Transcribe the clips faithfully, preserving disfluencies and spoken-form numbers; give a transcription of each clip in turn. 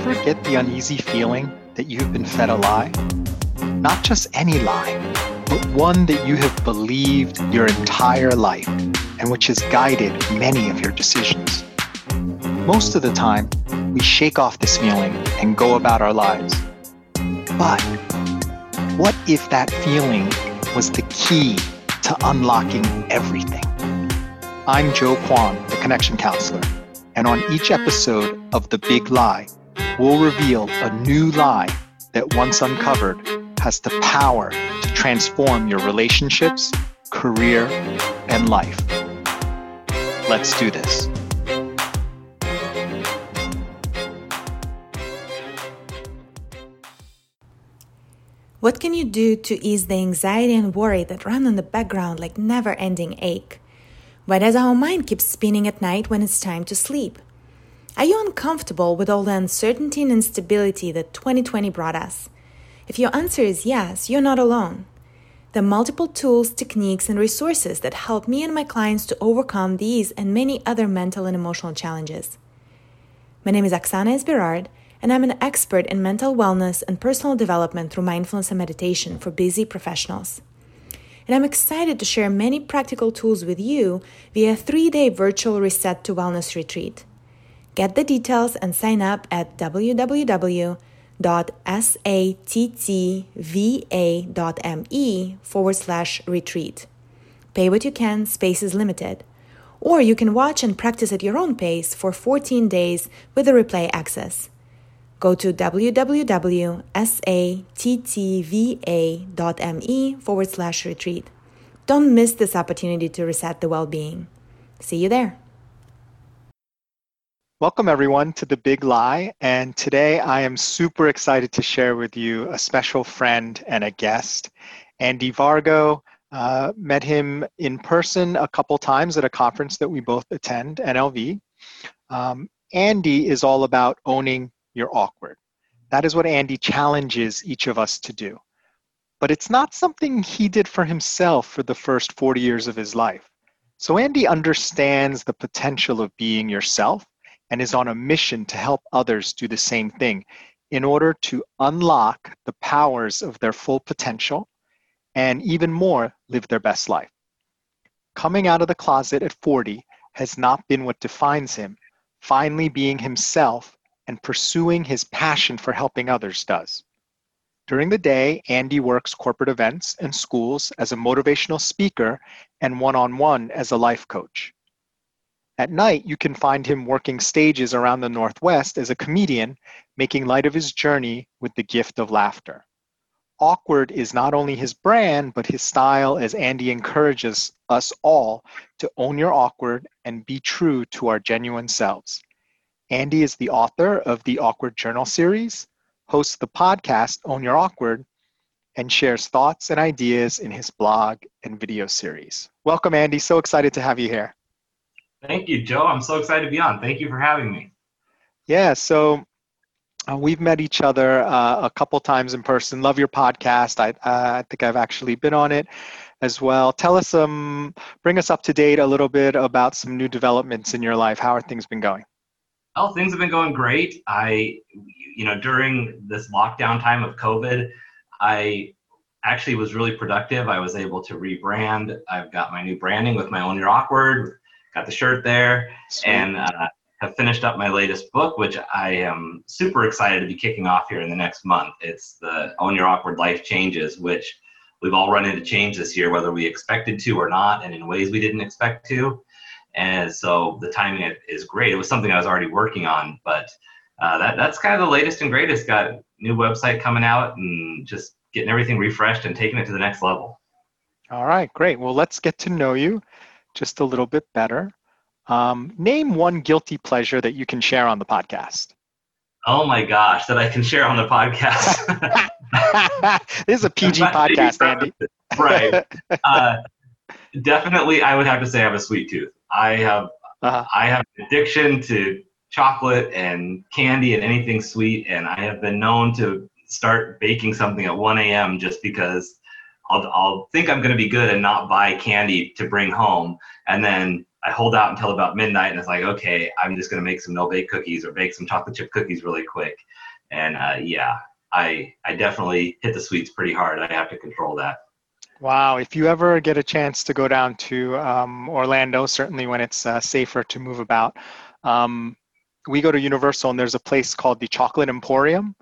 ever get the uneasy feeling that you've been fed a lie? Not just any lie, but one that you have believed your entire life and which has guided many of your decisions. Most of the time, we shake off this feeling and go about our lives. But what if that feeling was the key to unlocking everything? I'm Joe Kwan, the Connection Counselor, and on each episode of The Big Lie, we'll reveal a new lie that once uncovered has the power to transform your relationships, career, and life. Let's do this. What can you do to ease the anxiety and worry that run in the background like never-ending ache? Why does our mind keep spinning at night when it's time to sleep? Are you uncomfortable with all the uncertainty and instability that twenty twenty brought us? If your answer is yes, you're not alone. There are multiple tools, techniques, and resources that help me and my clients to overcome these and many other mental and emotional challenges. My name is Oksana Esberard, and I'm an expert in mental wellness and personal development through mindfulness and meditation for busy professionals. And I'm excited to share many practical tools with you via a three-day virtual Reset to Wellness retreat. Get the details and sign up at www. dot sattva.me forward slash retreat. Pay what you can, space is limited. Or you can watch and practice at your own pace for fourteen days with a replay access. Go to www.sattva.me forward slash retreat. Don't miss this opportunity to reset the well-being. See you there. Welcome, everyone, to The Big Lie, and today I am super excited to share with you a special friend and a guest, Andy Vargo. Uh, met him in person a couple times at a conference that we both attend, N L V. Um, Andy is all about owning your awkward. That is what Andy challenges each of us to do. But it's not something he did for himself for the first forty years of his life. So Andy understands the potential of being yourself, and is on a mission to help others do the same thing in order to unlock the powers of their full potential and even more, live their best life. Coming out of the closet at forty has not been what defines him. Finally being himself and pursuing his passion for helping others does. During the day, Andy works corporate events and schools as a motivational speaker and one-on-one as a life coach. At night, you can find him working stages around the Northwest as a comedian, making light of his journey with the gift of laughter. Awkward is not only his brand, but his style, as Andy encourages us all to own your awkward and be true to our genuine selves. Andy is the author of the Awkward Journal series, hosts the podcast Own Your Awkward, and shares thoughts and ideas in his blog and video series. Welcome, Andy. So excited to have you here. Thank you, Joe. I'm so excited to be on. Thank you for having me. Yeah, so uh, we've met each other uh, a couple times in person. Love your podcast. I uh, I think I've actually been on it as well. Tell us some, bring us up to date a little bit about some new developments in your life. How are things been going? Well, things have been going great. I, you know, during this lockdown time of COVID, I actually was really productive. I was able to rebrand. I've got my new branding with my Own Your Awkward. Got the shirt there. Sweet. and uh, have finished up my latest book, which I am super excited to be kicking off here in the next month. It's the Own Your Awkward Life Changes, which we've all run into change this year, whether we expected to or not, and in ways we didn't expect to. And so the timing is great. It was something I was already working on, but uh, that that's kind of the latest and greatest. Got a new website coming out and just getting everything refreshed and taking it to the next level. All right, great. Well, let's get to know you just a little bit better. Um, name one guilty pleasure that you can share on the podcast. Oh my gosh, that I can share on the podcast. This is a P G podcast, Andy. Right. Uh, definitely, I would have to say I have a sweet tooth. I have uh-huh. I have an addiction to chocolate and candy and anything sweet, and I have been known to start baking something at one a.m. just because I'll, I'll think I'm going to be good and not buy candy to bring home. And then I hold out until about midnight, and it's like, okay, I'm just going to make some no-bake cookies or bake some chocolate chip cookies really quick. And uh, yeah, I I definitely hit the sweets pretty hard. I have to control that. Wow. If you ever get a chance to go down to um, Orlando, certainly when it's uh, safer to move about, um, we go to Universal, and there's a place called the Chocolate Emporium.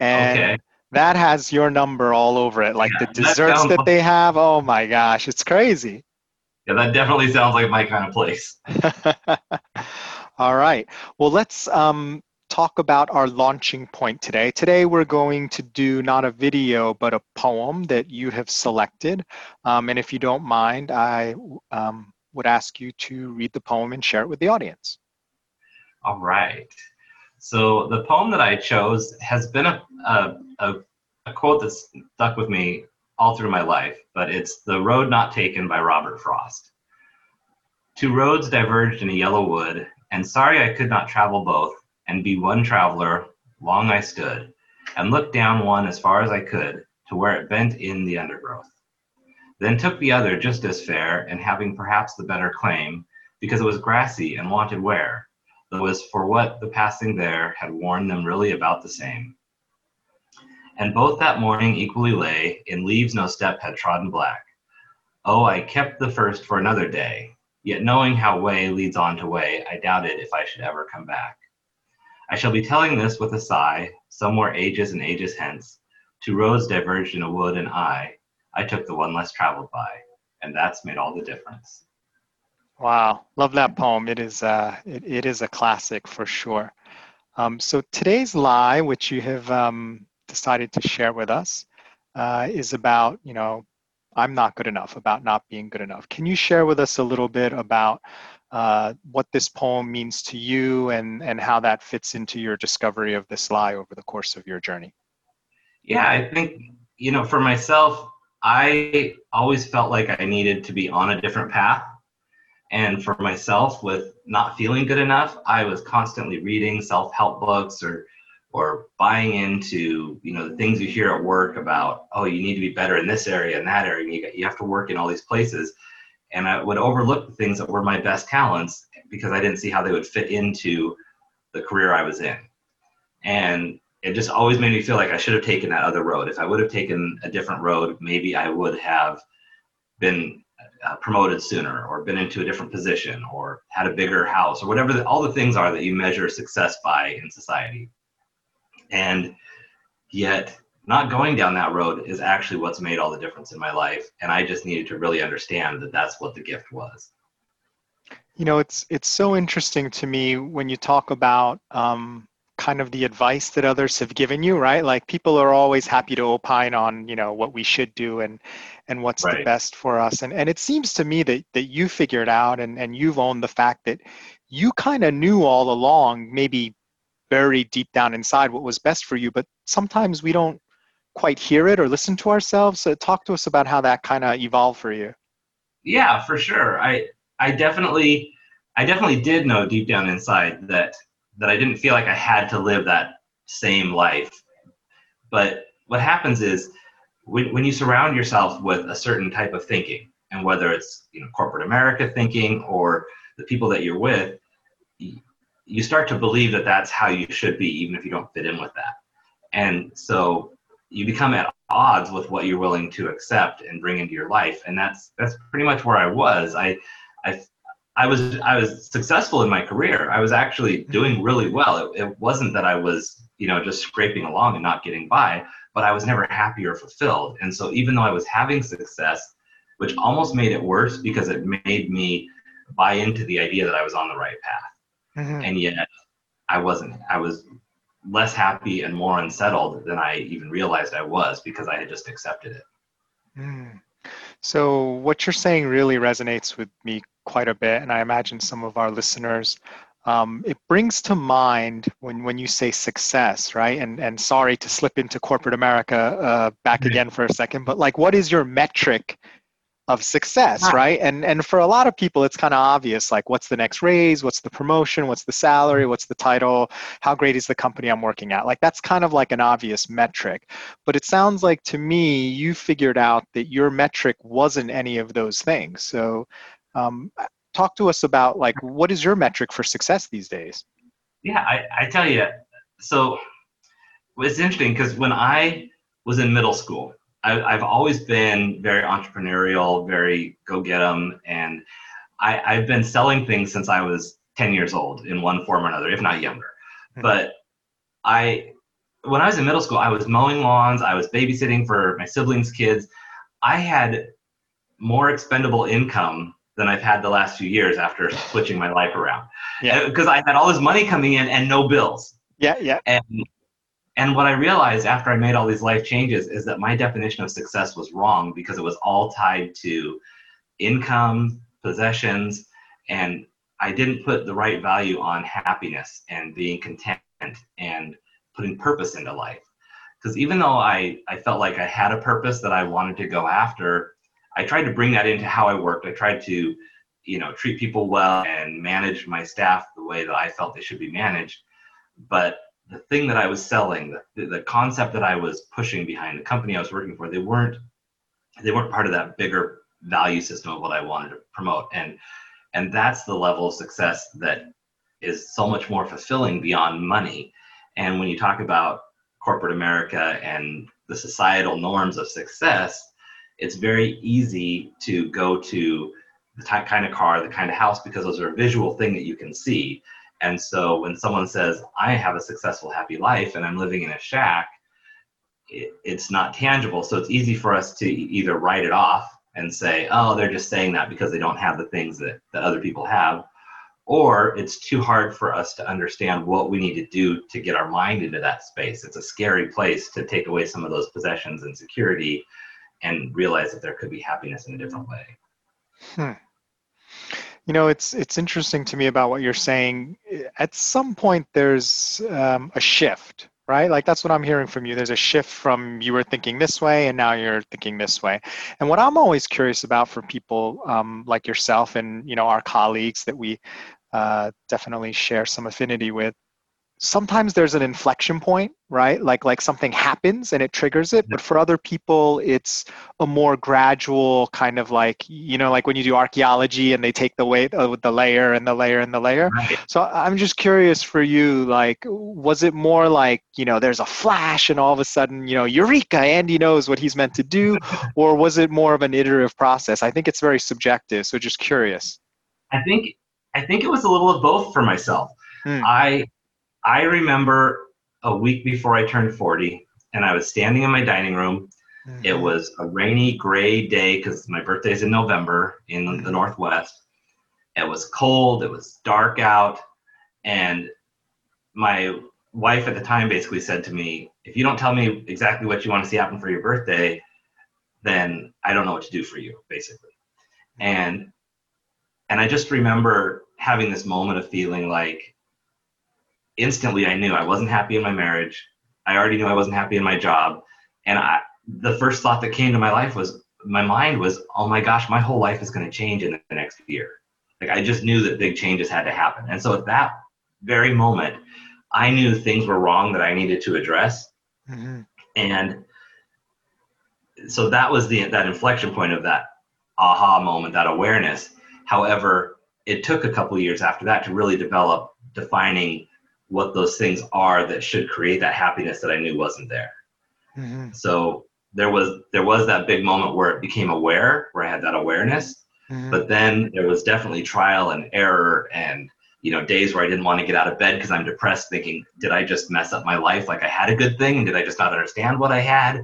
And okay. that has your number all over it. Like yeah, the desserts that, that they have, oh my gosh, it's crazy. Yeah, that definitely sounds like my kind of place. All right. Well, let's um, talk about our launching point today. Today, we're going to do not a video, but a poem that you have selected. Um, and if you don't mind, I um, would ask you to read the poem and share it with the audience. All right. So the poem that I chose has been a, a, a, a quote that's stuck with me all through my life, but it's The Road Not Taken by Robert Frost. Two roads diverged in a yellow wood, and sorry I could not travel both, and be one traveler, long I stood, and looked down one as far as I could, to where it bent in the undergrowth. Then took the other just as fair, and having perhaps the better claim, because it was grassy and wanted wear, though as for what the passing there had worn them really about the same. And both that morning equally lay, in leaves no step had trodden black. Oh, I kept the first for another day, yet knowing how way leads on to way, I doubted if I should ever come back. I shall be telling this with a sigh, somewhere ages and ages hence, two roads diverged in a wood, and I, I took the one less traveled by, and that's made all the difference. Wow, love that poem. It is, uh, it, it is a classic for sure. Um, so today's lie, which you have um, decided to share with us uh, is about, you know, I'm not good enough, about not being good enough. Can you share with us a little bit about uh, what this poem means to you and, and how that fits into your discovery of this lie over the course of your journey? Yeah, I think, you know, for myself, I always felt like I needed to be on a different path. And for myself, with not feeling good enough, I was constantly reading self-help books or or buying into, you know, the things you hear at work about, oh, you need to be better in this area and that area, and you, you have to work in all these places. And I would overlook the things that were my best talents because I didn't see how they would fit into the career I was in. And it just always made me feel like I should have taken that other road. If I would have taken a different road, maybe I would have been uh, promoted sooner or been into a different position or had a bigger house or whatever the, all the things are that you measure success by in society. And yet not going down that road is actually what's made all the difference in my life. And I just needed to really understand that that's what the gift was. You know, it's it's so interesting to me when you talk about um, kind of the advice that others have given you, right? Like people are always happy to opine on, you know, what we should do and and what's right. the best for us. And and it seems to me that, that you figured out and, and you've owned the fact that you kind of knew all along, maybe very deep down inside what was best for you, but sometimes we don't quite hear it or listen to ourselves. So talk to us about how that kind of evolved for you. Yeah, for sure. I I definitely I definitely did know deep down inside that that I didn't feel like I had to live that same life. But what happens is when when you surround yourself with a certain type of thinking, and whether it's, you know, corporate America thinking or the people that you're with, you start to believe that that's how you should be, even if you don't fit in with that. And so you become at odds with what you're willing to accept and bring into your life. And that's that's pretty much where I was. I I, I was I was successful in my career. I was actually doing really well. It, it wasn't that I was, you know, just scraping along and not getting by, but I was never happy or fulfilled. And so even though I was having success, which almost made it worse because it made me buy into the idea that I was on the right path. Mm-hmm. And yet I wasn't, I was less happy and more unsettled than I even realized I was because I had just accepted it. Mm. So what you're saying really resonates with me quite a bit. And I imagine some of our listeners, um, it brings to mind when, when you say success, right? And, and sorry to slip into corporate America uh, back again for a second, but like, what is your metric of success, right? And and for a lot of people, it's kind of obvious, like what's the next raise? What's the promotion? What's the salary? What's the title? How great is the company I'm working at? Like that's kind of like an obvious metric. But it sounds like to me, you figured out that your metric wasn't any of those things. So um, talk to us about, like, what is your metric for success these days? Yeah, I, I tell you. So it's interesting because when I was in middle school, I, I've always been very entrepreneurial, very go-get-em, and I, I've been selling things since I was ten years old in one form or another, if not younger. Mm-hmm. But I, when I was in middle school, I was mowing lawns, I was babysitting for my siblings' kids. I had more expendable income than I've had the last few years after switching my life around. Yeah. Because I had all this money coming in and no bills. Yeah, yeah. And and what I realized after I made all these life changes is that my definition of success was wrong because it was all tied to income, possessions, and I didn't put the right value on happiness and being content and putting purpose into life. Because even though I, I felt like I had a purpose that I wanted to go after, I tried to bring that into how I worked. I tried to, you know, treat people well and manage my staff the way that I felt they should be managed. But the thing that I was selling, the, the concept that I was pushing behind the company I was working for, they weren't they weren't part of that bigger value system of what I wanted to promote. And and that's the level of success that is so much more fulfilling beyond money. And when you talk about corporate America and the societal norms of success, it's very easy to go to the type, kind of car, the kind of house, because those are a visual thing that you can see. And so when someone says, I have a successful, happy life and I'm living in a shack, it, it's not tangible. So it's easy for us to either write it off and say, oh, they're just saying that because they don't have the things that, that other people have. Or it's too hard for us to understand what we need to do to get our mind into that space. It's a scary place to take away some of those possessions and security and realize that there could be happiness in a different way. Hmm. You know, it's it's interesting to me about what you're saying. At some point, there's um, a shift, right? Like, that's what I'm hearing from you. There's a shift from you were thinking this way, and now you're thinking this way. And what I'm always curious about for people um, like yourself and, you know, our colleagues that we uh, definitely share some affinity with, sometimes there's an inflection point, right? Like like something happens and it triggers it. But for other people, it's a more gradual kind of, like, you know, like when you do archaeology and they take the weight with the layer and the layer and the layer. Right. So I'm just curious for you, like, was it more like, you know, there's a flash and all of a sudden, you know, eureka, Andy knows what he's meant to do, or was it more of an iterative process? I think it's very subjective. So just curious. I think I think it was a little of both for myself. Hmm. I. I remember a week before I turned forty, and I was standing in my dining room. Mm-hmm. It was a rainy, gray day because my birthday's in November in mm-hmm. the Northwest. It was cold. It was dark out. And my wife at the time basically said to me, if you don't tell me exactly what you want to see happen for your birthday, then I don't know what to do for you, basically. Mm-hmm. And and I just remember having this moment of feeling like, instantly, I knew I wasn't happy in my marriage. I already knew I wasn't happy in my job. And I, the first thought that came to my life was, my mind was, oh my gosh, my whole life is going to change in the next year. Like, I just knew that big changes had to happen. And so at that very moment, I knew things were wrong that I needed to address. Mm-hmm. And so that was the that inflection point of that aha moment, that awareness. However, it took a couple of years after that to really develop defining what those things are that should create that happiness that I knew wasn't there. Mm-hmm. So there was there was that big moment where it became aware, where I had that awareness, mm-hmm. but then there was definitely trial and error and, you know, days where I didn't want to get out of bed because I'm depressed, thinking, did I just mess up my life? Like, I had a good thing, and did I just not understand what I had?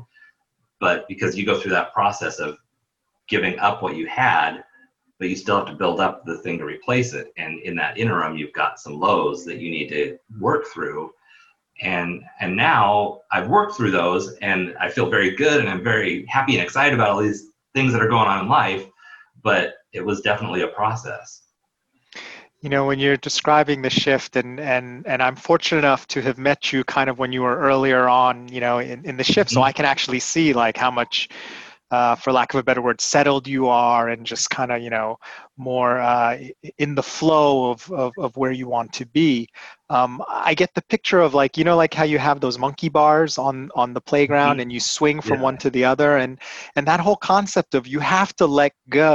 But because you go through that process of giving up what you had, but you still have to build up the thing to replace it. And in that interim, you've got some lows that you need to work through. And and now I've worked through those, and I feel very good, and I'm very happy and excited about all these things that are going on in life, but it was definitely a process. You know, when you're describing the shift, and, and, and I'm fortunate enough to have met you kind of when you were earlier on, you know, in, in the shift, so I can actually see, like, how much, Uh, for lack of a better word, settled you are, and just kind of, you know, more uh, in the flow of, of, of where you want to be. Um, I get the picture of, like, you know, like how you have those monkey bars on, on the playground, mm-hmm. and you swing from yeah. one to the other, and, and that whole concept of you have to let go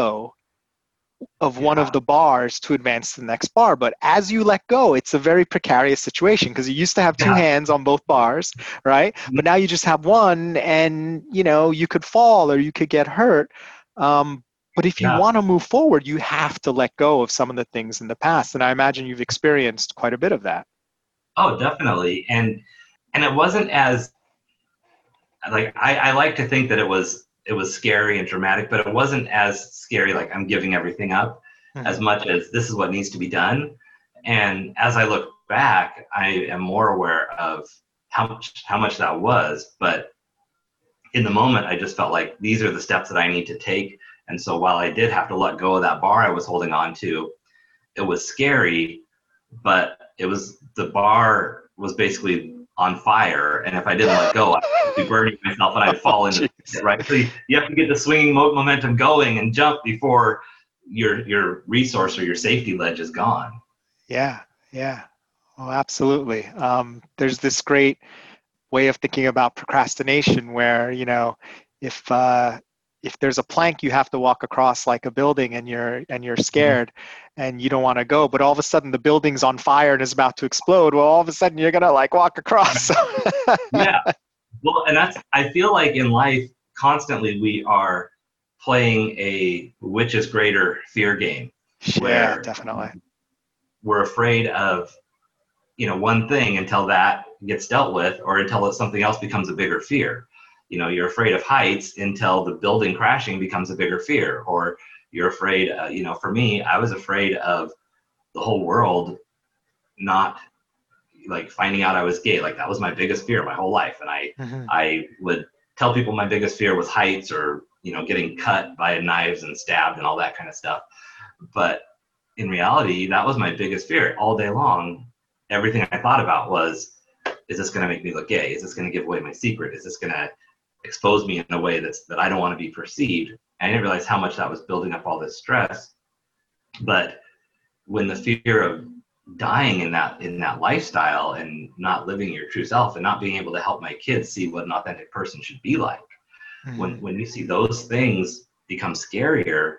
of yeah. one of the bars to advance to the next bar. But as you let go, it's a very precarious situation because you used to have two yeah. hands on both bars, right? Mm-hmm. But now you just have one, and you know, you could fall or you could get hurt. Um, but if you yeah. want to move forward, you have to let go of some of the things in the past. And I imagine you've experienced quite a bit of that. Oh, definitely. And, and it wasn't as like, I, I like to think that it was, it was scary and dramatic, but it wasn't as scary, like I'm giving everything up, mm-hmm. as much as this is what needs to be done. And as I look back, I am more aware of how much, how much that was. But in the moment, I just felt like these are the steps that I need to take. And so while I did have to let go of that bar I was holding on to, it was scary, but it was, the bar was basically on fire, and if I didn't let go, I'd be burning myself and I'd fall oh, into it, right? So you, you have to get the swinging momentum going and jump before your your resource or your safety ledge is gone. Yeah, yeah. Oh, absolutely. Um, there's this great way of thinking about procrastination where, you know, if uh, if there's a plank you have to walk across like a building, and you're and you're scared and you don't want to go, but all of a sudden the building's on fire and is about to explode. Well, all of a sudden you're going to like walk across. Yeah. Well, and that's, I feel like in life constantly we are playing a which is greater fear game. Where yeah, definitely. We're afraid of, you know, one thing until that gets dealt with, or until something else becomes a bigger fear. You know, you're afraid of heights until the building crashing becomes a bigger fear, or you're afraid, uh, you know, for me, I was afraid of the whole world not like finding out I was gay. Like that was my biggest fear my whole life. And I, mm-hmm. I would tell people my biggest fear was heights, or, you know, getting cut by knives and stabbed and all that kind of stuff. But in reality, that was my biggest fear all day long. Everything I thought about was, is this going to make me look gay? Is this going to give away my secret? Is this going to expose me in a way that's, that I don't want to be perceived? I didn't realize how much that was building up all this stress. But when the fear of dying in that in that lifestyle and not living your true self and not being able to help my kids see what an authentic person should be like, mm-hmm. when when you see those things become scarier,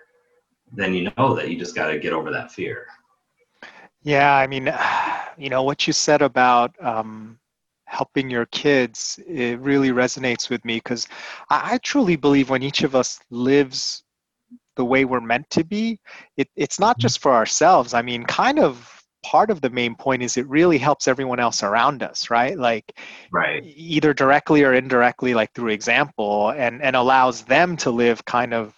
then you know that you just got to get over that fear. Yeah, I mean, you know, what you said about um, helping your kids, it really resonates with me, because I, I truly believe when each of us lives the way we're meant to be, it, it's not just for ourselves. I mean, kind of part of the main point is it really helps everyone else around us, right? Like right. either directly or indirectly, like through example, and, and allows them to live kind of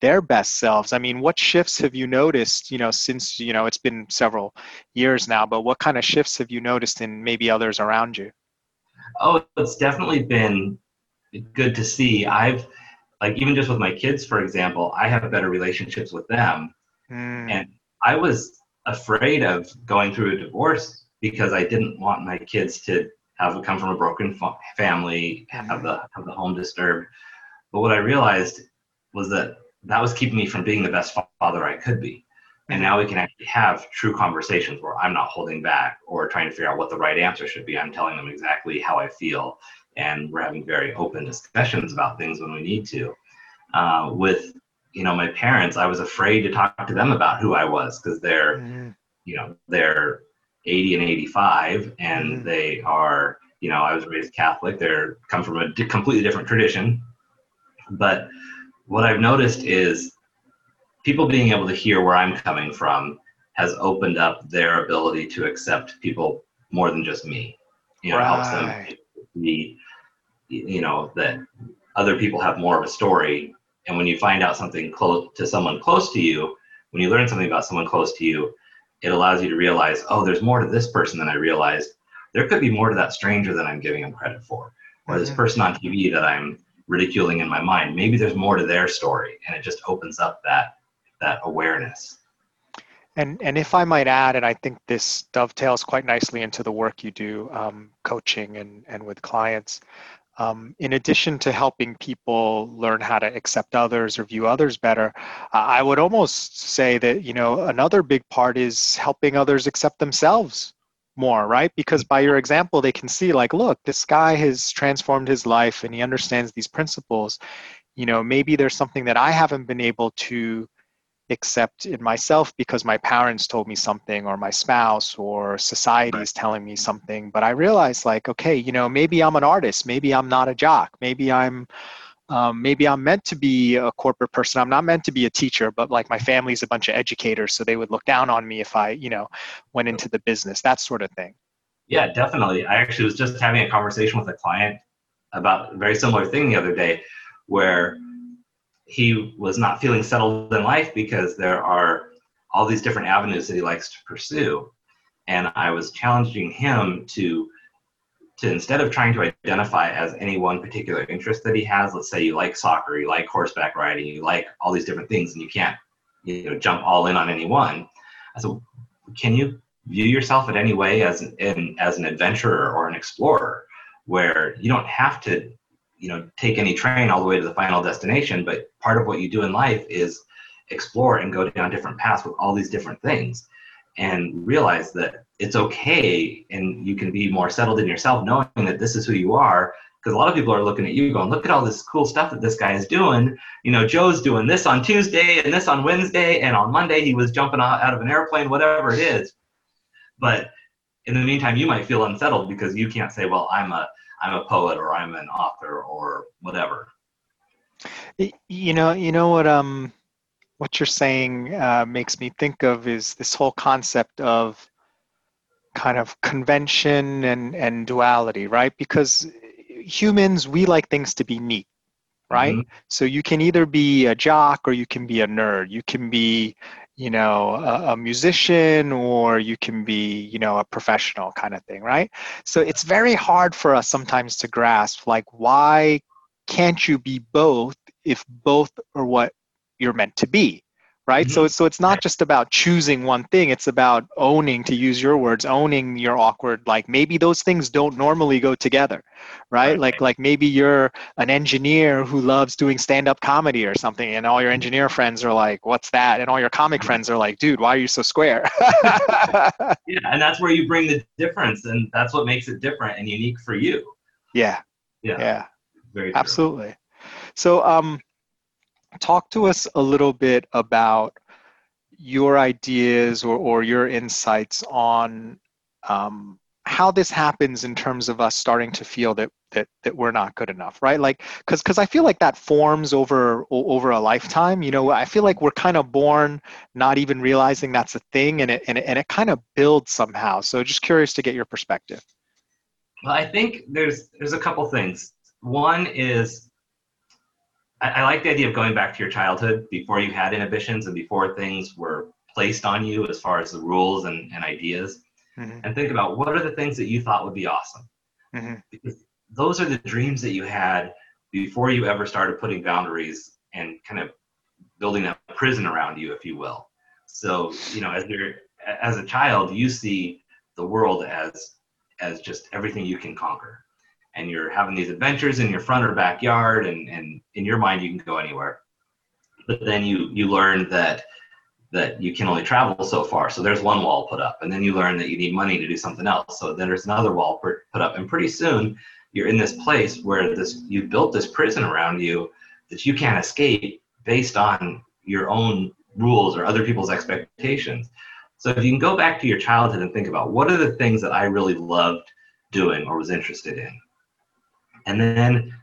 their best selves. I mean, what shifts have you noticed, you know, since, you know, it's been several years now, but what kind of shifts have you noticed in maybe others around you? Oh, it's definitely been good to see. I've, like, even just with my kids, for example, I have better relationships with them. Mm. And I was afraid of going through a divorce because I didn't want my kids to have come from a broken family, mm. have the, have the home disturbed. But what I realized was that that was keeping me from being the best father I could be. And now we can actually have true conversations where I'm not holding back or trying to figure out what the right answer should be. I'm telling them exactly how I feel. And we're having very open discussions about things when we need to. Uh, with, you know, my parents, I was afraid to talk to them about who I was, because they're, mm-hmm. you know, they're eighty and eighty-five and mm-hmm. they are, you know, I was raised Catholic. They're come from a completely different tradition, but what I've noticed is people being able to hear where I'm coming from has opened up their ability to accept people more than just me. You know, right. It helps them be, you know, that other people have more of a story. And when you find out something close to someone close to you, when you learn something about someone close to you, it allows you to realize, oh, there's more to this person than I realized. There could be more to that stranger than I'm giving them credit for, or mm-hmm. this person on T V that I'm ridiculing in my mind. Maybe there's more to their story, and it just opens up that that awareness. And and if I might add, and I think this dovetails quite nicely into the work you do, um, coaching and and with clients. Um, in addition to helping people learn how to accept others or view others better, uh, I would almost say that, you know, another big part is helping others accept themselves more, right? Because by your example, they can see like, look, this guy has transformed his life and he understands these principles. You know, maybe there's something that I haven't been able to except in myself because my parents told me something or my spouse or society is telling me something. But I realized like, okay, you know, maybe I'm an artist. Maybe I'm not a jock. Maybe I'm, um, maybe I'm meant to be a corporate person. I'm not meant to be a teacher, but like my family's a bunch of educators. So they would look down on me if I, you know, went into the business, that sort of thing. Yeah, definitely. I actually was just having a conversation with a client about a very similar thing the other day where he was not feeling settled in life because there are all these different avenues that he likes to pursue. And I was challenging him to, to instead of trying to identify as any one particular interest that he has, let's say you like soccer, you like horseback riding, you like all these different things and you can't, you know, jump all in on any one. I said, can you view yourself in any way as an, in, as an adventurer or an explorer where you don't have to, you know, take any train all the way to the final destination, but part of what you do in life is explore and go down different paths with all these different things and realize that it's okay and you can be more settled in yourself knowing that this is who you are, because a lot of people are looking at you going, look at all this cool stuff that this guy is doing. You know, Joe's doing this on Tuesday and this on Wednesday and on Monday he was jumping out of an airplane, whatever it is. But in the meantime, you might feel unsettled because you can't say, well, I'm a I'm a poet or I'm an author or whatever. You know, you know what um, what you're saying uh, makes me think of is this whole concept of kind of convention and, and duality, right? Because humans, we like things to be neat, right? Mm-hmm. So you can either be a jock or you can be a nerd. You can be, you know, a, a musician, or you can be, you know, a professional kind of thing, right? So it's very hard for us sometimes to grasp, like, why can't you be both if both are what you're meant to be, right? Mm-hmm. So, so it's not just about choosing one thing. It's about owning, to use your words, owning your awkward, like maybe those things don't normally go together, right? Right. Like, like maybe you're an engineer who loves doing stand-up comedy or something, and all your engineer friends are like, what's that? And all your comic friends are like, dude, why are you so square? Yeah, and that's where you bring the difference, and that's what makes it different and unique for you. Yeah, yeah, yeah. Very true. Absolutely. So um, talk to us a little bit about your ideas or, or your insights on um, how this happens in terms of us starting to feel that that that we're not good enough, right? Like, because because I feel like that forms over over a lifetime. You know, I feel like we're kind of born not even realizing that's a thing, and it and it, and it kind of builds somehow. So, just curious to get your perspective. Well, I think there's there's a couple things. One is I, I like the idea of going back to your childhood before you had inhibitions and before things were placed on you as far as the rules and, and ideas. Mm-hmm. And think about what are the things that you thought would be awesome, mm-hmm. because those are the dreams that you had before you ever started putting boundaries and kind of building that prison around you, if you will. So, you know, as you're, as a child, you see the world as as just everything you can conquer, and you're having these adventures in your front or backyard, and, and in your mind you can go anywhere. But then you you learn that that you can only travel so far. So there's one wall put up, and then you learn that you need money to do something else. So then there's another wall put up, and pretty soon you're in this place where this you built this prison around you that you can't escape based on your own rules or other people's expectations. So if you can go back to your childhood and think about what are the things that I really loved doing or was interested in. And then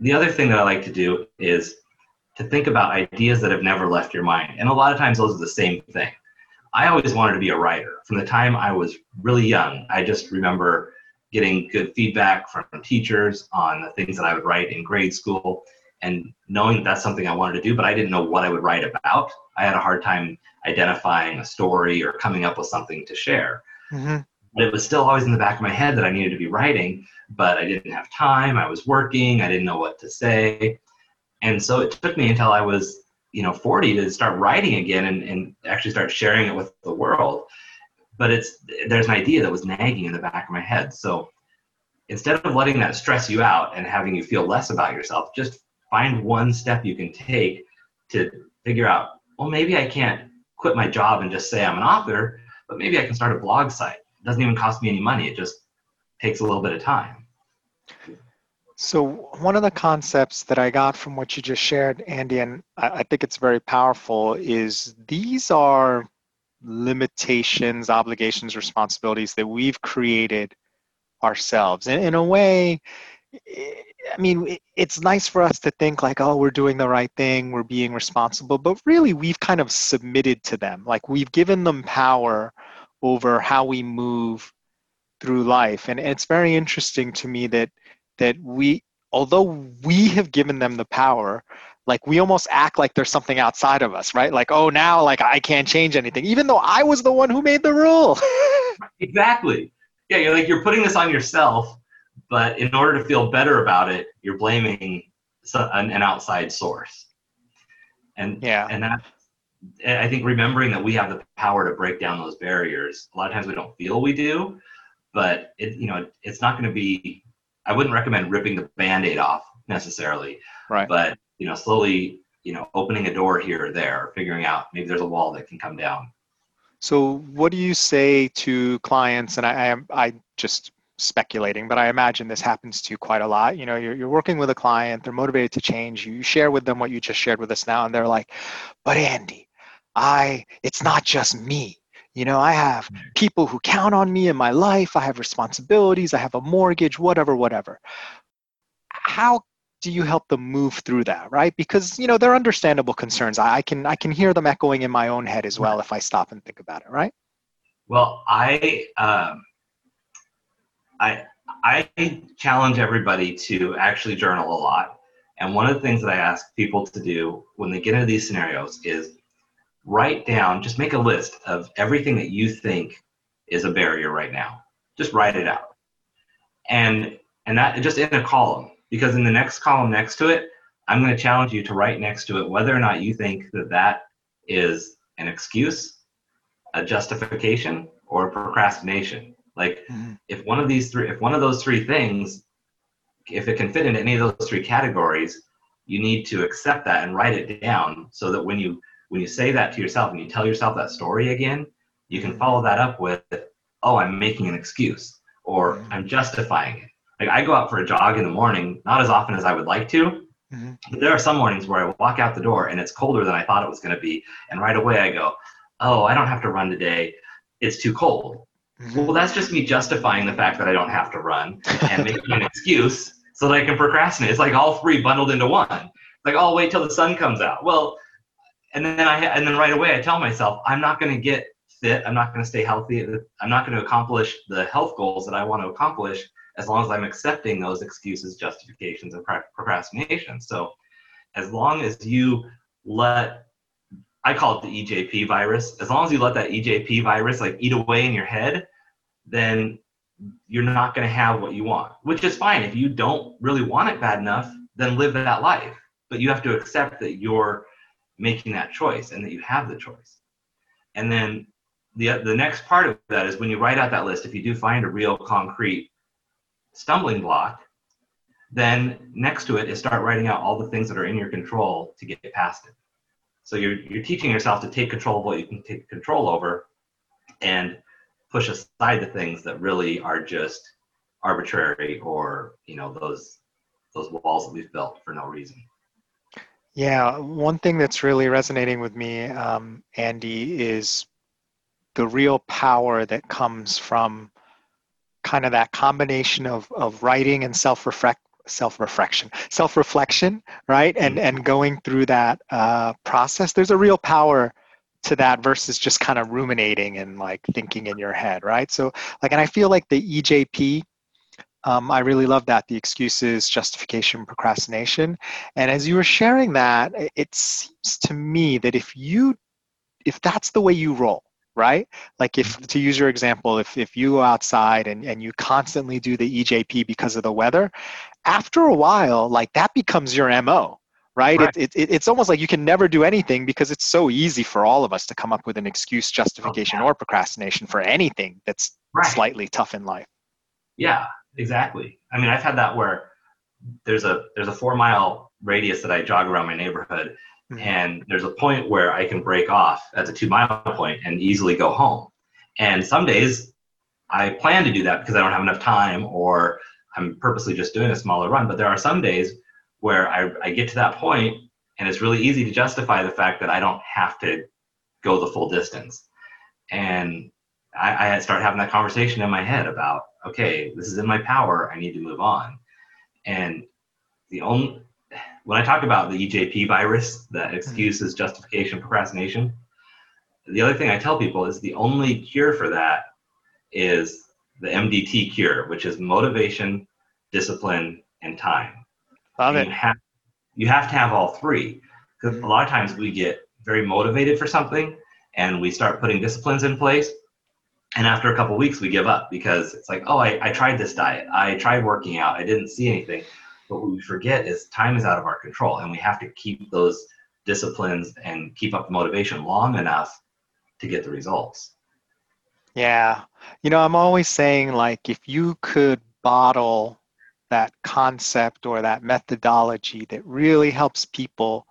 the other thing that I like to do is to think about ideas that have never left your mind. And a lot of times those are the same thing. I always wanted to be a writer. From the time I was really young, I just remember getting good feedback from teachers on the things that I would write in grade school and knowing that that's something I wanted to do, but I didn't know what I would write about. I had a hard time identifying a story or coming up with something to share. Mm-hmm. But it was still always in the back of my head that I needed to be writing, but I didn't have time. I was working. I didn't know what to say. And so it took me until I was, you know, forty to start writing again and, and actually start sharing it with the world. But it's there's an idea that was nagging in the back of my head. So instead of letting that stress you out and having you feel less about yourself, just find one step you can take to figure out, well, maybe I can't quit my job and just say I'm an author, but maybe I can start a blog site. It doesn't even cost me any money. It just takes a little bit of time. So one of the concepts that I got from what you just shared, Andy, and I think it's very powerful, is these are limitations, obligations, responsibilities that we've created ourselves. And in a way, I mean, it's nice for us to think like, oh, we're doing the right thing, we're being responsible, but really we've kind of submitted to them. Like we've given them power over how we move through life. And it's very interesting to me that that we, although we have given them the power, like we almost act like there's something outside of us, right? Like, oh, now like I can't change anything, even though I was the one who made the rule. Exactly. Yeah, you're like, you're putting this on yourself, but in order to feel better about it, you're blaming an, an outside source. And yeah, and that, I think remembering that we have the power to break down those barriers. A lot of times we don't feel we do, but it, you know, it's not going to be, I wouldn't recommend ripping the Band-Aid off necessarily, right? But, you know, slowly, you know, opening a door here or there, figuring out maybe there's a wall that can come down. So what do you say to clients? And I am, I, I just speculating, but I imagine this happens to you quite a lot. You know, you're, you're working with a client, they're motivated to change. You share with them what you just shared with us now. And they're like, but Andy, I, it's not just me. You know, I have people who count on me in my life. I have responsibilities. I have a mortgage, whatever, whatever. How do you help them move through that, right? Because, you know, they're understandable concerns. I can I can hear them echoing in my own head as well if I stop and think about it, right? Well, I um, I I challenge everybody to actually journal a lot. And one of the things that I ask people to do when they get into these scenarios is write down, just make a list of everything that you think is a barrier right now. Just write it out. And and that just in a column, because in the next column next to it, I'm going to challenge you to write next to it whether or not you think that that is an excuse, a justification, or a procrastination. Like mm-hmm. if one of these three, if one of those three things, if it can fit into any of those three categories, you need to accept that and write it down so that when you When you say that to yourself and you tell yourself that story again, you can follow that up with, oh, I'm making an excuse, or mm-hmm. I'm justifying it. Like I go out for a jog in the morning, not as often as I would like to, mm-hmm. but there are some mornings where I walk out the door and it's colder than I thought it was going to be. And right away I go, oh, I don't have to run today. It's too cold. Mm-hmm. Well, that's just me justifying the fact that I don't have to run and making an excuse so that I can procrastinate. It's like all three bundled into one. It's like, oh, wait till the sun comes out. Well, And then I and then right away I tell myself I'm not going to get fit, I'm not going to stay healthy, I'm not going to accomplish the health goals that I want to accomplish as long as I'm accepting those excuses, justifications, and procrastination. So as long as you let, I call it the E J P virus, as long as you let that E J P virus like eat away in your head, then you're not going to have what you want, which is fine. If you don't really want it bad enough, then live that life. But you have to accept that you're making that choice and that you have the choice. And then the the next part of that is when you write out that list, if you do find a real concrete stumbling block, then next to it is start writing out all the things that are in your control to get past it. So you're you're teaching yourself to take control of what you can take control over and push aside the things that really are just arbitrary or, you know, those those walls that we've built for no reason. Yeah, one thing that's really resonating with me, um, Andy, is the real power that comes from kind of that combination of of writing and self-reflect, self-reflection, self-reflection, right? And and going through that uh, process, there's a real power to that versus just kind of ruminating and like thinking in your head, right? So like, and I feel like the E J P. Um, I really love that, the excuses, justification, procrastination. And as you were sharing that, it seems to me that if you, if that's the way you roll, right? Like if, to use your example, if if you go outside and, and you constantly do the E J P because of the weather, after a while, like that becomes your M O, right? right. It, it, it's almost like you can never do anything because it's so easy for all of us to come up with an excuse, justification, okay. or procrastination for anything that's right. slightly tough in life. Yeah. Exactly. I mean, I've had that where there's a there's a four mile radius that I jog around my neighborhood, mm-hmm. and there's a point where I can break off at the two mile point and easily go home. And some days I plan to do that because I don't have enough time, or I'm purposely just doing a smaller run, but there are some days where I, I get to that point and it's really easy to justify the fact that I don't have to go the full distance. And I, I start having that conversation in my head about, okay, this is in my power. I need to move on. And the only, when I talk about the E J P virus, that excuses, justification, procrastination, the other thing I tell people is the only cure for that is the M D T cure, which is motivation, discipline, and time. Love and it. You have, you have to have all three, because a lot of times we get very motivated for something and we start putting disciplines in place. And after a couple of weeks, we give up because it's like, oh, I, I tried this diet. I tried working out. I didn't see anything. But what we forget is time is out of our control, and we have to keep those disciplines and keep up the motivation long enough to get the results. Yeah. You know, I'm always saying, like, if you could bottle that concept or that methodology that really helps people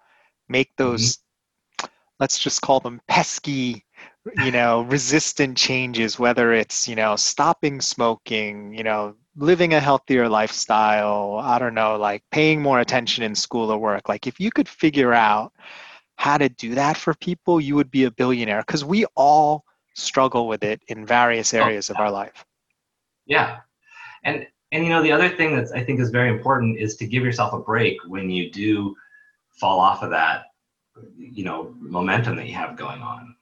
make those, mm-hmm. let's just call them pesky, you know, resistant changes, whether it's, you know, stopping smoking, you know, living a healthier lifestyle, I don't know, like paying more attention in school or work. Like if you could figure out how to do that for people, you would be a billionaire, because we all struggle with it in various areas oh, yeah. of our life. Yeah. And, and, you know, the other thing that I think is very important is to give yourself a break when you do fall off of that, you know, momentum that you have going on.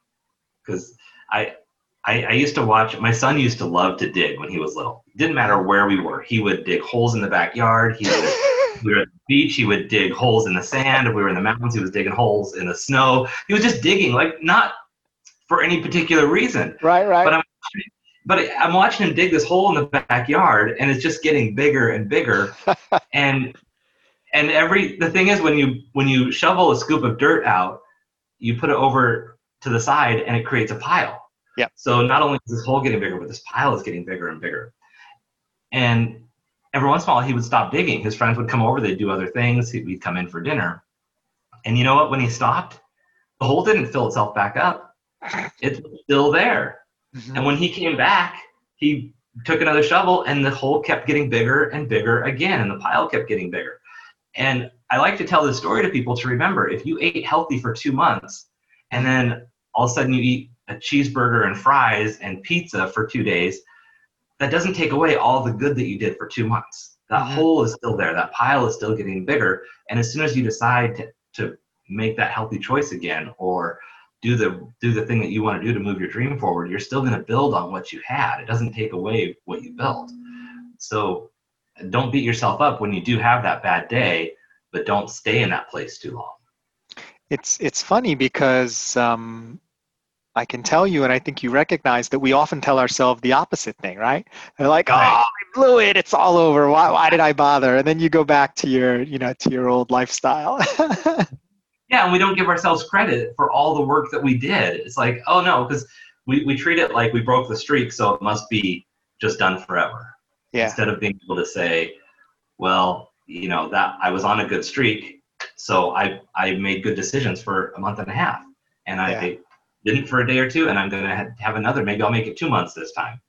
Because I, I I used to watch, my son used to love to dig when he was little. It didn't matter where we were. He would dig holes in the backyard. He would, if we were at the beach, he would dig holes in the sand. If we were in the mountains, he was digging holes in the snow. He was just digging, like, not for any particular reason. Right, right. But I'm, but I'm watching him dig this hole in the backyard, and it's just getting bigger and bigger. and and every the thing is, when you when you shovel a scoop of dirt out, you put it over to the side and it creates a pile. Yeah. So not only is this hole getting bigger, but this pile is getting bigger and bigger. And every once in a while he would stop digging. His friends would come over, they'd do other things. He, we'd come in for dinner. And you know what, when he stopped, the hole didn't fill itself back up. It's still there. Mm-hmm. And when he came back, he took another shovel and the hole kept getting bigger and bigger again. And the pile kept getting bigger. And I like to tell this story to people to remember, if you ate healthy for two months and then all of a sudden you eat a cheeseburger and fries and pizza for two days, that doesn't take away all the good that you did for two months. That mm-hmm. hole is still there. That pile is still getting bigger. And as soon as you decide to, to make that healthy choice again, or do the do the thing that you want to do to move your dream forward, you're still going to build on what you had. It doesn't take away what you built. So don't beat yourself up when you do have that bad day, but don't stay in that place too long. It's it's funny because um, I can tell you, and I think you recognize, that we often tell ourselves the opposite thing, right? They're like, oh, I blew it. It's all over. Why why did I bother? And then you go back to your, you know, to your old lifestyle. Yeah, and we don't give ourselves credit for all the work that we did. It's like, oh, no, because we, we treat it like we broke the streak, so it must be just done forever. Yeah. Instead of being able to say, well, you know, that I was on a good streak. So I I made good decisions for a month and a half, and I yeah. didn't for a day or two, and I'm going to have another. Maybe I'll make it two months this time.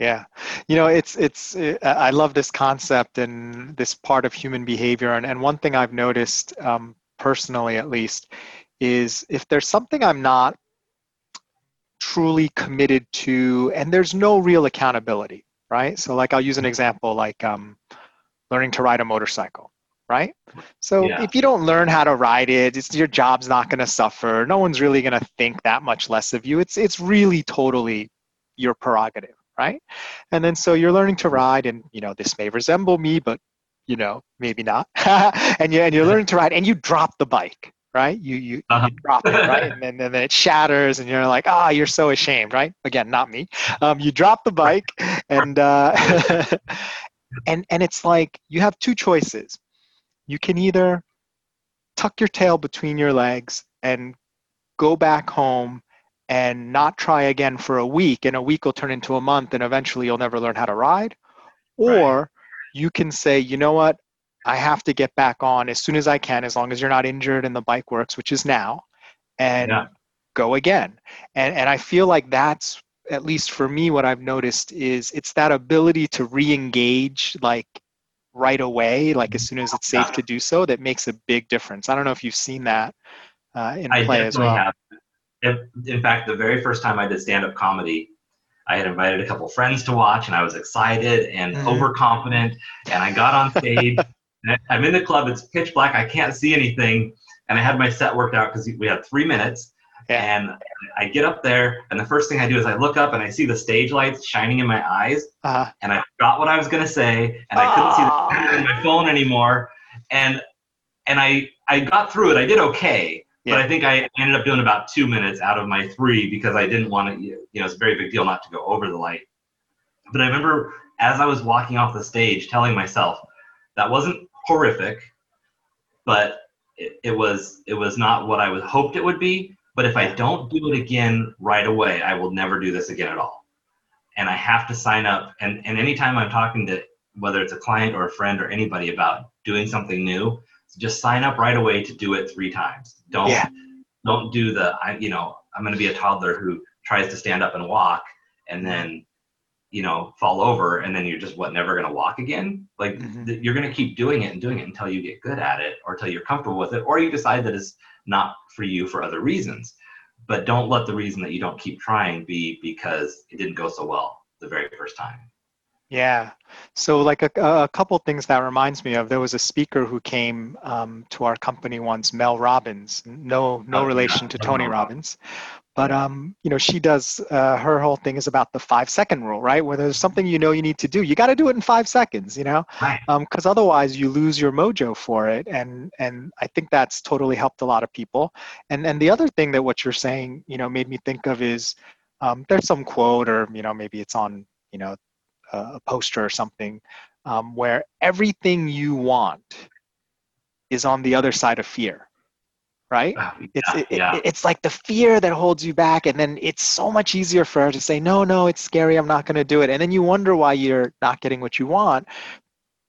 Yeah. You know, it's, it's, it, I love this concept and this part of human behavior. And, and one thing I've noticed, um, personally at least, is if there's something I'm not truly committed to, and there's no real accountability, right? So like, I'll use an example, like um, learning to ride a motorcycle. Right? So yeah. if you don't learn how to ride it, it's, your job's not going to suffer. No one's really going to think that much less of you. It's it's really totally your prerogative, right? And then so you're learning to ride, and you know this may resemble me, but you know maybe not. and you and you're learning to ride, and you drop the bike, right? You you, uh-huh. you drop it, right? And then and then it shatters, and you're like, ah, oh, you're so ashamed, right? Again, not me. Um, you drop the bike, and uh, and and it's like you have two choices. You can either tuck your tail between your legs and go back home and not try again for a week, and a week will turn into a month, and eventually you'll never learn how to ride. Or right. you can say, you know what, I have to get back on as soon as I can, as long as you're not injured and the bike works, which is now, and yeah. go again. And and I feel like that's, at least for me, what I've noticed is it's that ability to re-engage, like right away, like as soon as it's safe to do so, that makes a big difference. I don't know if you've seen that uh, in I play as well. Have. If, in fact, the very first time I did stand-up comedy, I had invited a couple friends to watch, and I was excited and mm. overconfident, and I got on stage. And I'm in the club. It's pitch black. I can't see anything, and I had my set worked out because we had three minutes. Yeah. And I get up there, and the first thing I do is I look up, and I see the stage lights shining in my eyes, uh-huh. and I forgot what I was going to say, and oh. I couldn't see the screen on my phone anymore. And and I, I got through it. I did okay. Yeah. But I think I ended up doing about two minutes out of my three because I didn't want to, you know, it's a very big deal not to go over the light. But I remember as I was walking off the stage telling myself, that wasn't horrific, but it, it was it was not what I was hoped it would be. But if I don't do it again right away, I will never do this again at all. And I have to sign up. And, and anytime I'm talking to, whether it's a client or a friend or anybody about doing something new, just sign up right away to do it three times. Don't yeah. don't do the, I, you know, I'm going to be a toddler who tries to stand up and walk and then, you know, fall over. And then you're just, what, never going to walk again? Like mm-hmm. th- you're going to keep doing it and doing it until you get good at it or until you're comfortable with it, or you decide that it's not for you for other reasons. But don't let the reason that you don't keep trying be because it didn't go so well the very first time. Yeah. So like a, a couple things that reminds me of, there was a speaker who came um, to our company once, Mel Robbins, no no relation to Tony Robbins. But, um, you know, she does, uh, her whole thing is about the five second rule, right? Where there's something you know you need to do, you got to do it in five seconds, you know, because um, otherwise you lose your mojo for it. And and I think that's totally helped a lot of people. And and the other thing that what you're saying, you know, made me think of is um, there's some quote or, you know, maybe it's on, you know, a poster or something um, where everything you want is on the other side of fear, right? Uh, yeah, it's it, yeah. it, it's like the fear that holds you back. And then it's so much easier for her to say, no, no, it's scary. I'm not going to do it. And then you wonder why you're not getting what you want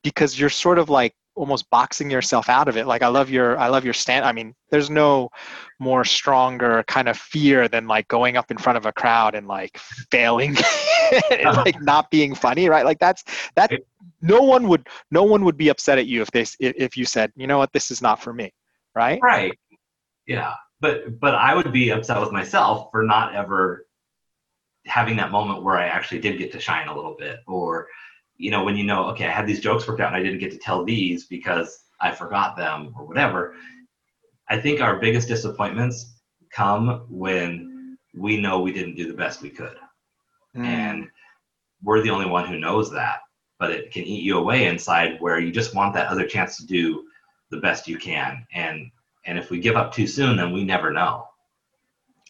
because you're sort of like almost boxing yourself out of it. Like I love your, I love your stand. I mean, there's no more stronger kind of fear than like going up in front of a crowd and like failing and like not being funny, right? Like that's, that no one would, no one would be upset at you if they, if you said, you know what, this is not for me. Right. Right. Yeah. But, but I would be upset with myself for not ever having that moment where I actually did get to shine a little bit, or, you know, when you know, okay, I had these jokes worked out and I didn't get to tell these because I forgot them or whatever. I think our biggest disappointments come when we know we didn't do the best we could. Mm. And we're the only one who knows that, but it can eat you away inside where you just want that other chance to do the best you can. And, and if we give up too soon, then we never know.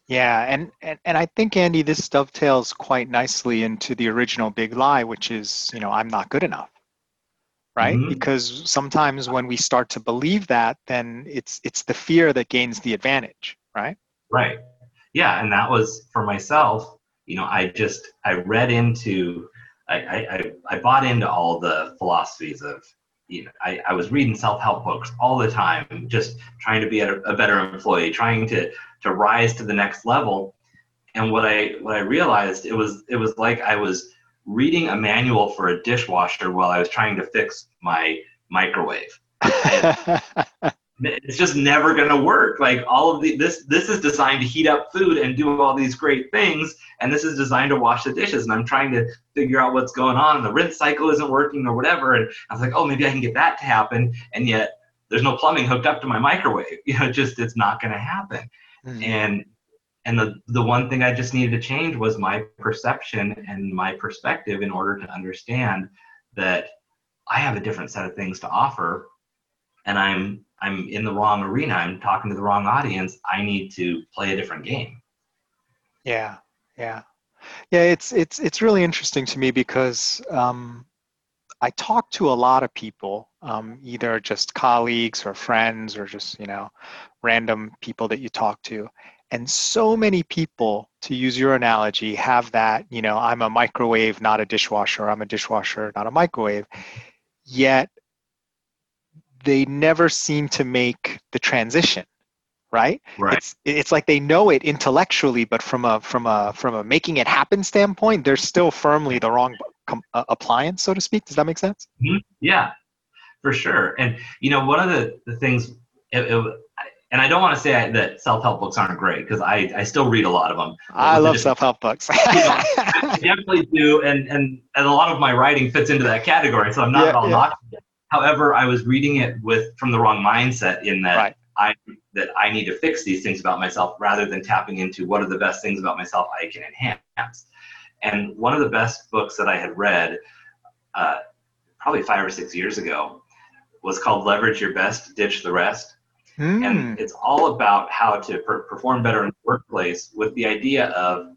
Yeah. And, and, and I think, Andy, this dovetails quite nicely into the original big lie, which is, you know, I'm not good enough, right? Mm-hmm. Because sometimes when we start to believe that, then it's, it's the fear that gains the advantage, right? Right. Yeah. And that was for myself, you know, I just, I read into, I, I, I bought into all the philosophies of, you know, I, I was reading self-help books all the time, just trying to be a, a better employee, trying to, to rise to the next level. And what I what I realized, it was it was like I was reading a manual for a dishwasher while I was trying to fix my microwave. It's just never going to work. Like all of the this this is designed to heat up food and do all these great things, and this is designed to wash the dishes, and I'm trying to figure out what's going on, and the rinse cycle isn't working or whatever, and I was like, oh, maybe I can get that to happen, and yet there's no plumbing hooked up to my microwave. You know, just it's not going to happen. Mm-hmm. And and the the one thing I just needed to change was my perception and my perspective in order to understand that I have a different set of things to offer, and I'm I'm in the wrong arena. I'm talking to the wrong audience. I need to play a different game. Yeah, yeah, yeah. It's it's it's really interesting to me because um, I talk to a lot of people, um, either just colleagues or friends or just, you know, random people that you talk to. And so many people, to use your analogy, have that, you know, I'm a microwave, not a dishwasher. I'm a dishwasher, not a microwave. Yet they never seem to make the transition, right? Right. It's it's like they know it intellectually, but from a from a from a making it happen standpoint, they're still firmly the wrong com- uh, appliance, so to speak. Does that make sense? Mm-hmm. Yeah. For sure. And, you know, one of the, the things, it, it, and I don't want to say I, that self-help books aren't great, because I, I still read a lot of them. I love just, self-help books. You know, I definitely do. And, and, and a lot of my writing fits into that category. So I'm not yeah, at all yeah. knocking it. However, I was reading it with from the wrong mindset in that right. I that I need to fix these things about myself rather than tapping into what are the best things about myself I can enhance. And one of the best books that I had read uh, probably five or six years ago was called Leverage Your Best, Ditch the Rest. Mm. And it's all about how to per- perform better in the workplace with the idea of,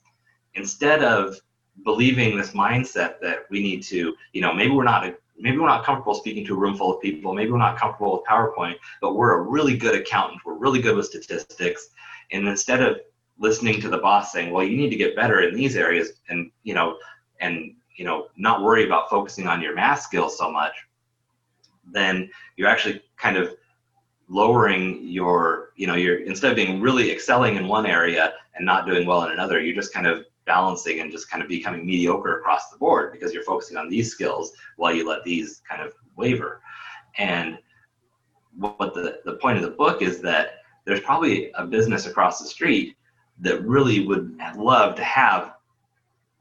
instead of believing this mindset that we need to, you know, maybe we're not a, Maybe we're not comfortable speaking to a room full of people. Maybe we're not comfortable with PowerPoint, but we're a really good accountant. We're really good with statistics. And instead of listening to the boss saying, well, you need to get better in these areas and, you know, and, you know, not worry about focusing on your math skills so much, then you're actually kind of lowering your, you know, you're instead of being really excelling in one area and not doing well in another, you're just kind of balancing and just kind of becoming mediocre across the board because you're focusing on these skills while you let these kind of waver. And what the, the point of the book is that there's probably a business across the street that really would love to have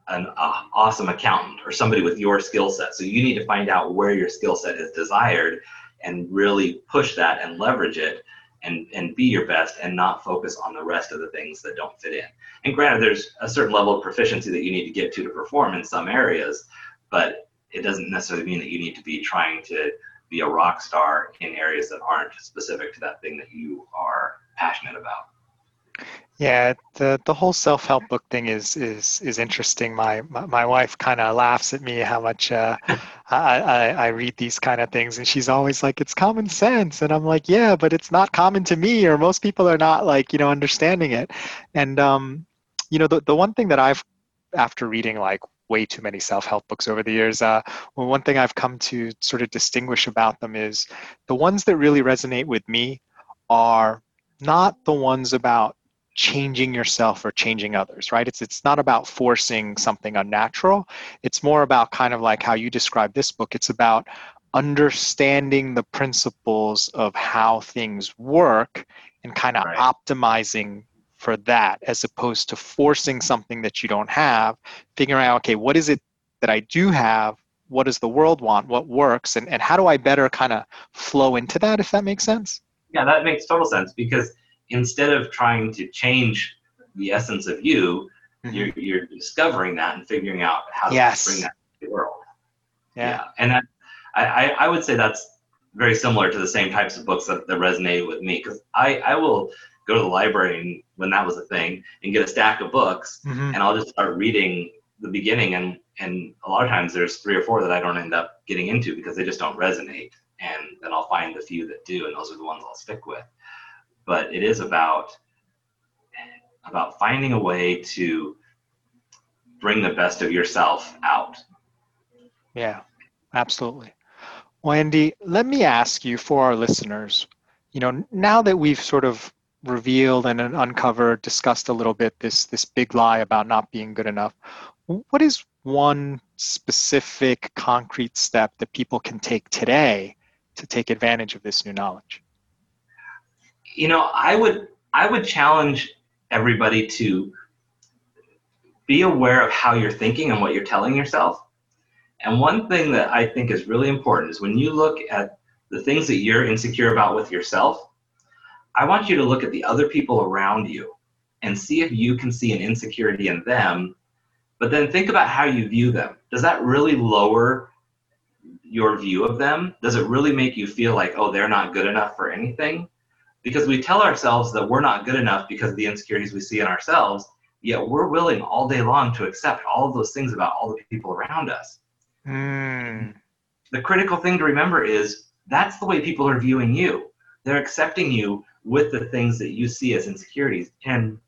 an uh, awesome accountant or somebody with your skill set. So you need to find out where your skill set is desired and really push that and leverage it and and be your best and not focus on the rest of the things that don't fit in. And granted, there's a certain level of proficiency that you need to get to to perform in some areas, but it doesn't necessarily mean that you need to be trying to be a rock star in areas that aren't specific to that thing that you are passionate about. Yeah, the the whole self-help book thing is is is interesting. My my, my wife kind of laughs at me how much uh, I, I I read these kind of things, and she's always like, "It's common sense," and I'm like, "Yeah, but it's not common to me, or most people are not like you know understanding it." And um, you know, the the one thing that I've after reading like way too many self-help books over the years, uh, well, one thing I've come to sort of distinguish about them is the ones that really resonate with me are not the ones about changing yourself or changing others, right? It's it's not about forcing something unnatural. It's more about kind of like how you describe this book. It's about understanding the principles of how things work and kind of right. optimizing for that, as opposed to forcing something that you don't have, figuring out, okay, what is it that I do have? What does the world want? What works? And, and how do I better kind of flow into that, if that makes sense? Yeah, that makes total sense, because instead of trying to change the essence of you, mm-hmm. you're, you're discovering that and figuring out how yes. to bring that to the world. Yeah. yeah. And that, I, I would say that's very similar to the same types of books that, that resonated with me, because I, I will go to the library and, when that was a thing, and get a stack of books, mm-hmm. and I'll just start reading the beginning. And, and a lot of times there's three or four that I don't end up getting into because they just don't resonate. And then I'll find the few that do, and those are the ones I'll stick with. But it is about about finding a way to bring the best of yourself out. Yeah, absolutely. Well, Andy, let me ask you, for our listeners, you know, now that we've sort of revealed and uncovered, discussed a little bit this this big lie about not being good enough, what is one specific concrete step that people can take today to take advantage of this new knowledge? You know, I would I would challenge everybody to be aware of how you're thinking and what you're telling yourself. And one thing that I think is really important is when you look at the things that you're insecure about with yourself, I want you to look at the other people around you and see if you can see an insecurity in them, but then think about how you view them. Does that really lower your view of them? Does it really make you feel like, oh, they're not good enough for anything? Because we tell ourselves that we're not good enough because of the insecurities we see in ourselves, yet we're willing all day long to accept all of those things about all the people around us. Mm. The critical thing to remember is that's the way people are viewing you. They're accepting you with the things that you see as insecurities. And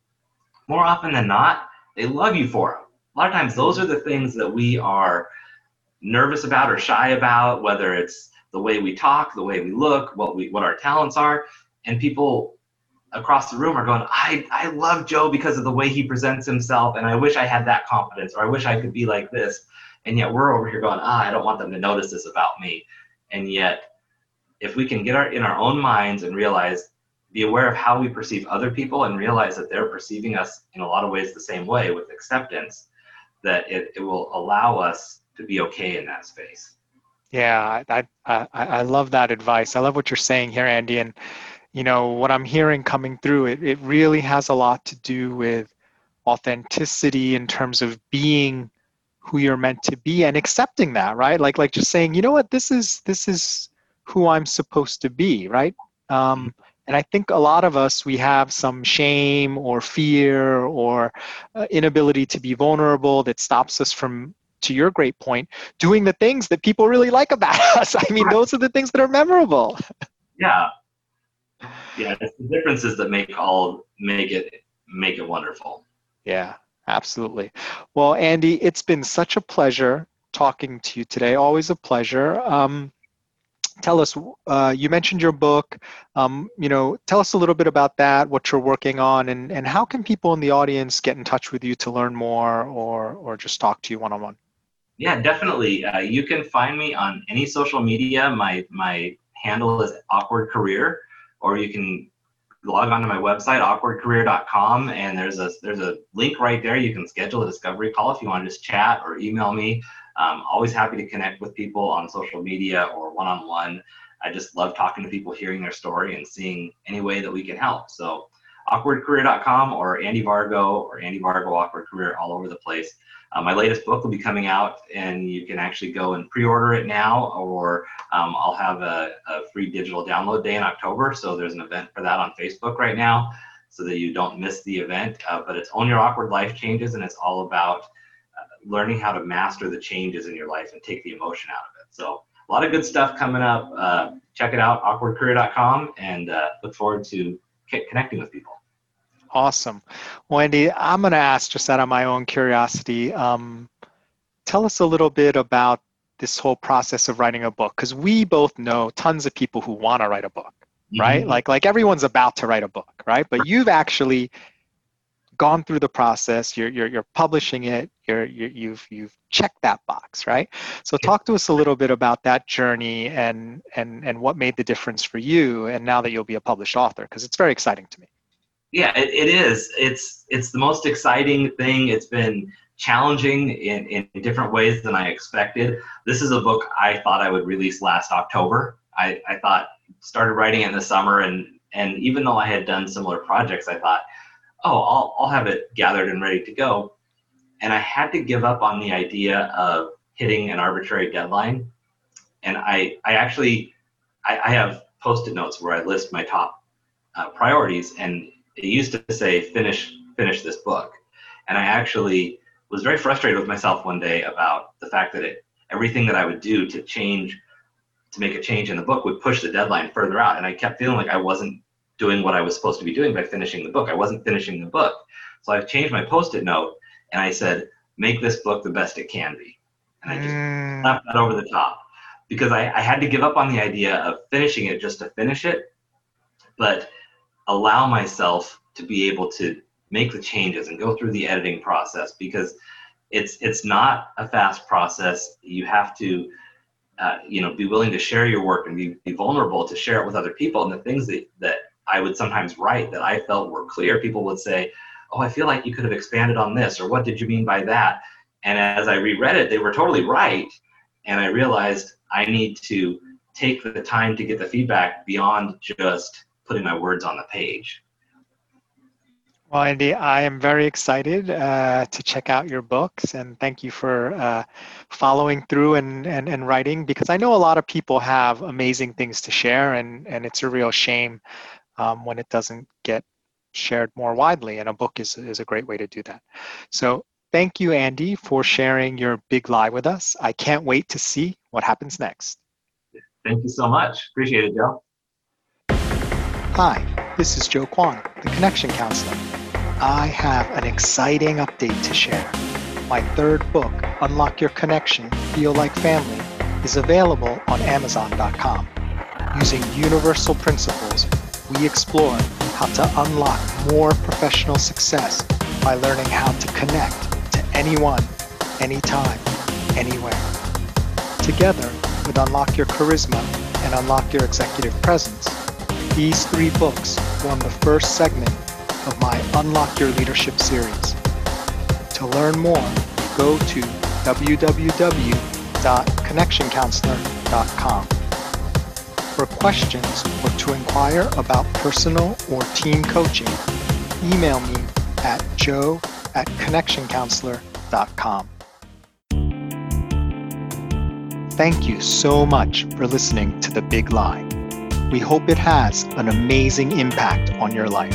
more often than not, they love you for them. A lot of times those are the things that we are nervous about or shy about, whether it's the way we talk, the way we look, what we what our talents are. And people across the room are going, I, I love Joe because of the way he presents himself, and I wish I had that confidence, or I wish I could be like this. And yet we're over here going, ah, I don't want them to notice this about me. And yet if we can get our in our own minds and realize, be aware of how we perceive other people and realize that they're perceiving us in a lot of ways the same way with acceptance, that it, it will allow us to be okay in that space. Yeah, I, I I love that advice. I love what you're saying here, Andy. And, you know, what I'm hearing coming through, it, it really has a lot to do with authenticity in terms of being who you're meant to be and accepting that, right? Like like just saying, you know what, this is this is who I'm supposed to be, right? Um, and I think a lot of us, we have some shame or fear or uh, inability to be vulnerable that stops us from, to your great point, doing the things that people really like about us. I mean, those are the things that are memorable. Yeah. Yeah. It's the differences that make all, make it, make it wonderful. Yeah, absolutely. Well, Andy, it's been such a pleasure talking to you today. Always a pleasure. Um, tell us, uh, you mentioned your book, um, you know, tell us a little bit about that, what you're working on, and, and how can people in the audience get in touch with you to learn more or, or just talk to you one-on-one? Yeah, definitely. Uh, you can find me on any social media. My my handle is Awkward Career, or you can log on to my website, awkward career dot com, and there's a there's a link right there. You can schedule a discovery call if you want to just chat or email me. I'm always happy to connect with people on social media or one-on-one. I just love talking to people, hearing their story, and seeing any way that we can help. So awkward career dot com or Andy Vargo or Andy Vargo Awkward Career, all over the place. Um, my latest book will be coming out, and you can actually go and pre-order it now, or um, I'll have a, a free digital download day in October. So there's an event for that on Facebook right now so that you don't miss the event. Uh, but it's Own Your Awkward Life Changes, and it's all about uh, learning how to master the changes in your life and take the emotion out of it. So a lot of good stuff coming up. Uh, check it out, awkward career dot com, and uh, look forward to c- connecting with people. Awesome. Well, Andy, I'm going to ask just out of my own curiosity, um, tell us a little bit about this whole process of writing a book, because we both know tons of people who want to write a book, mm-hmm. right? Like, like everyone's about to write a book, right? But you've actually gone through the process. You're you're, you're publishing it. You're, you're you've you've checked that box, right? So, talk to us a little bit about that journey and and and what made the difference for you, and now that you'll be a published author, because it's very exciting to me. Yeah, it, it is. It's it's the most exciting thing. It's been challenging in, in different ways than I expected. This is a book I thought I would release last October. I, I thought, started writing it in the summer, and, and even though I had done similar projects, I thought, oh, I'll, I'll have it gathered and ready to go. And I had to give up on the idea of hitting an arbitrary deadline. And I, I actually, I, I have Post-it notes where I list my top uh, priorities, and it used to say, finish finish this book. And I actually was very frustrated with myself one day about the fact that it, everything that I would do to change, to make a change in the book would push the deadline further out. And I kept feeling like I wasn't doing what I was supposed to be doing by finishing the book. I wasn't finishing the book. So I changed my Post-it note and I said, make this book the best it can be. And I just mm. slapped that over the top, because I, I had to give up on the idea of finishing it just to finish it. But allow myself to be able to make the changes and go through the editing process, because it's it's not a fast process. You have to uh, you know, be willing to share your work and be, be vulnerable to share it with other people. And the things that, that I would sometimes write that I felt were clear, people would say, oh, I feel like you could have expanded on this, or what did you mean by that? And as I reread it, they were totally right. And I realized I need to take the time to get the feedback beyond just putting my words on the page. Well, Andy, I am very excited uh, to check out your books, and thank you for uh, following through and, and, and writing, because I know a lot of people have amazing things to share, and, and it's a real shame um, when it doesn't get shared more widely, and a book is, is a great way to do that. So thank you, Andy, for sharing your big lie with us. I can't wait to see what happens next. Thank you so much. Appreciate it, Joe. Hi, this is Joe Kwan, the Connection Counselor. I have an exciting update to share. My third book, Unlock Your Connection, Feel Like Family, is available on amazon dot com. Using universal principles, we explore how to unlock more professional success by learning how to connect to anyone, anytime, anywhere. Together with Unlock Your Charisma and Unlock Your Executive Presence. These three books form the first segment of my Unlock Your Leadership series. To learn more, go to w w w dot connection counselor dot com. For questions or to inquire about personal or team coaching, email me at joe at connection counselor dot com. Thank you so much for listening to The Big Lie. We hope it has an amazing impact on your life.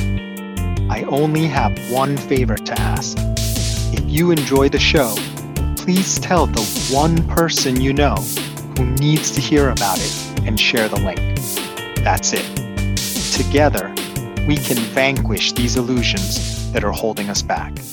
I only have one favor to ask. If you enjoy the show, please tell the one person you know who needs to hear about it and share the link. That's it. Together, we can vanquish these illusions that are holding us back.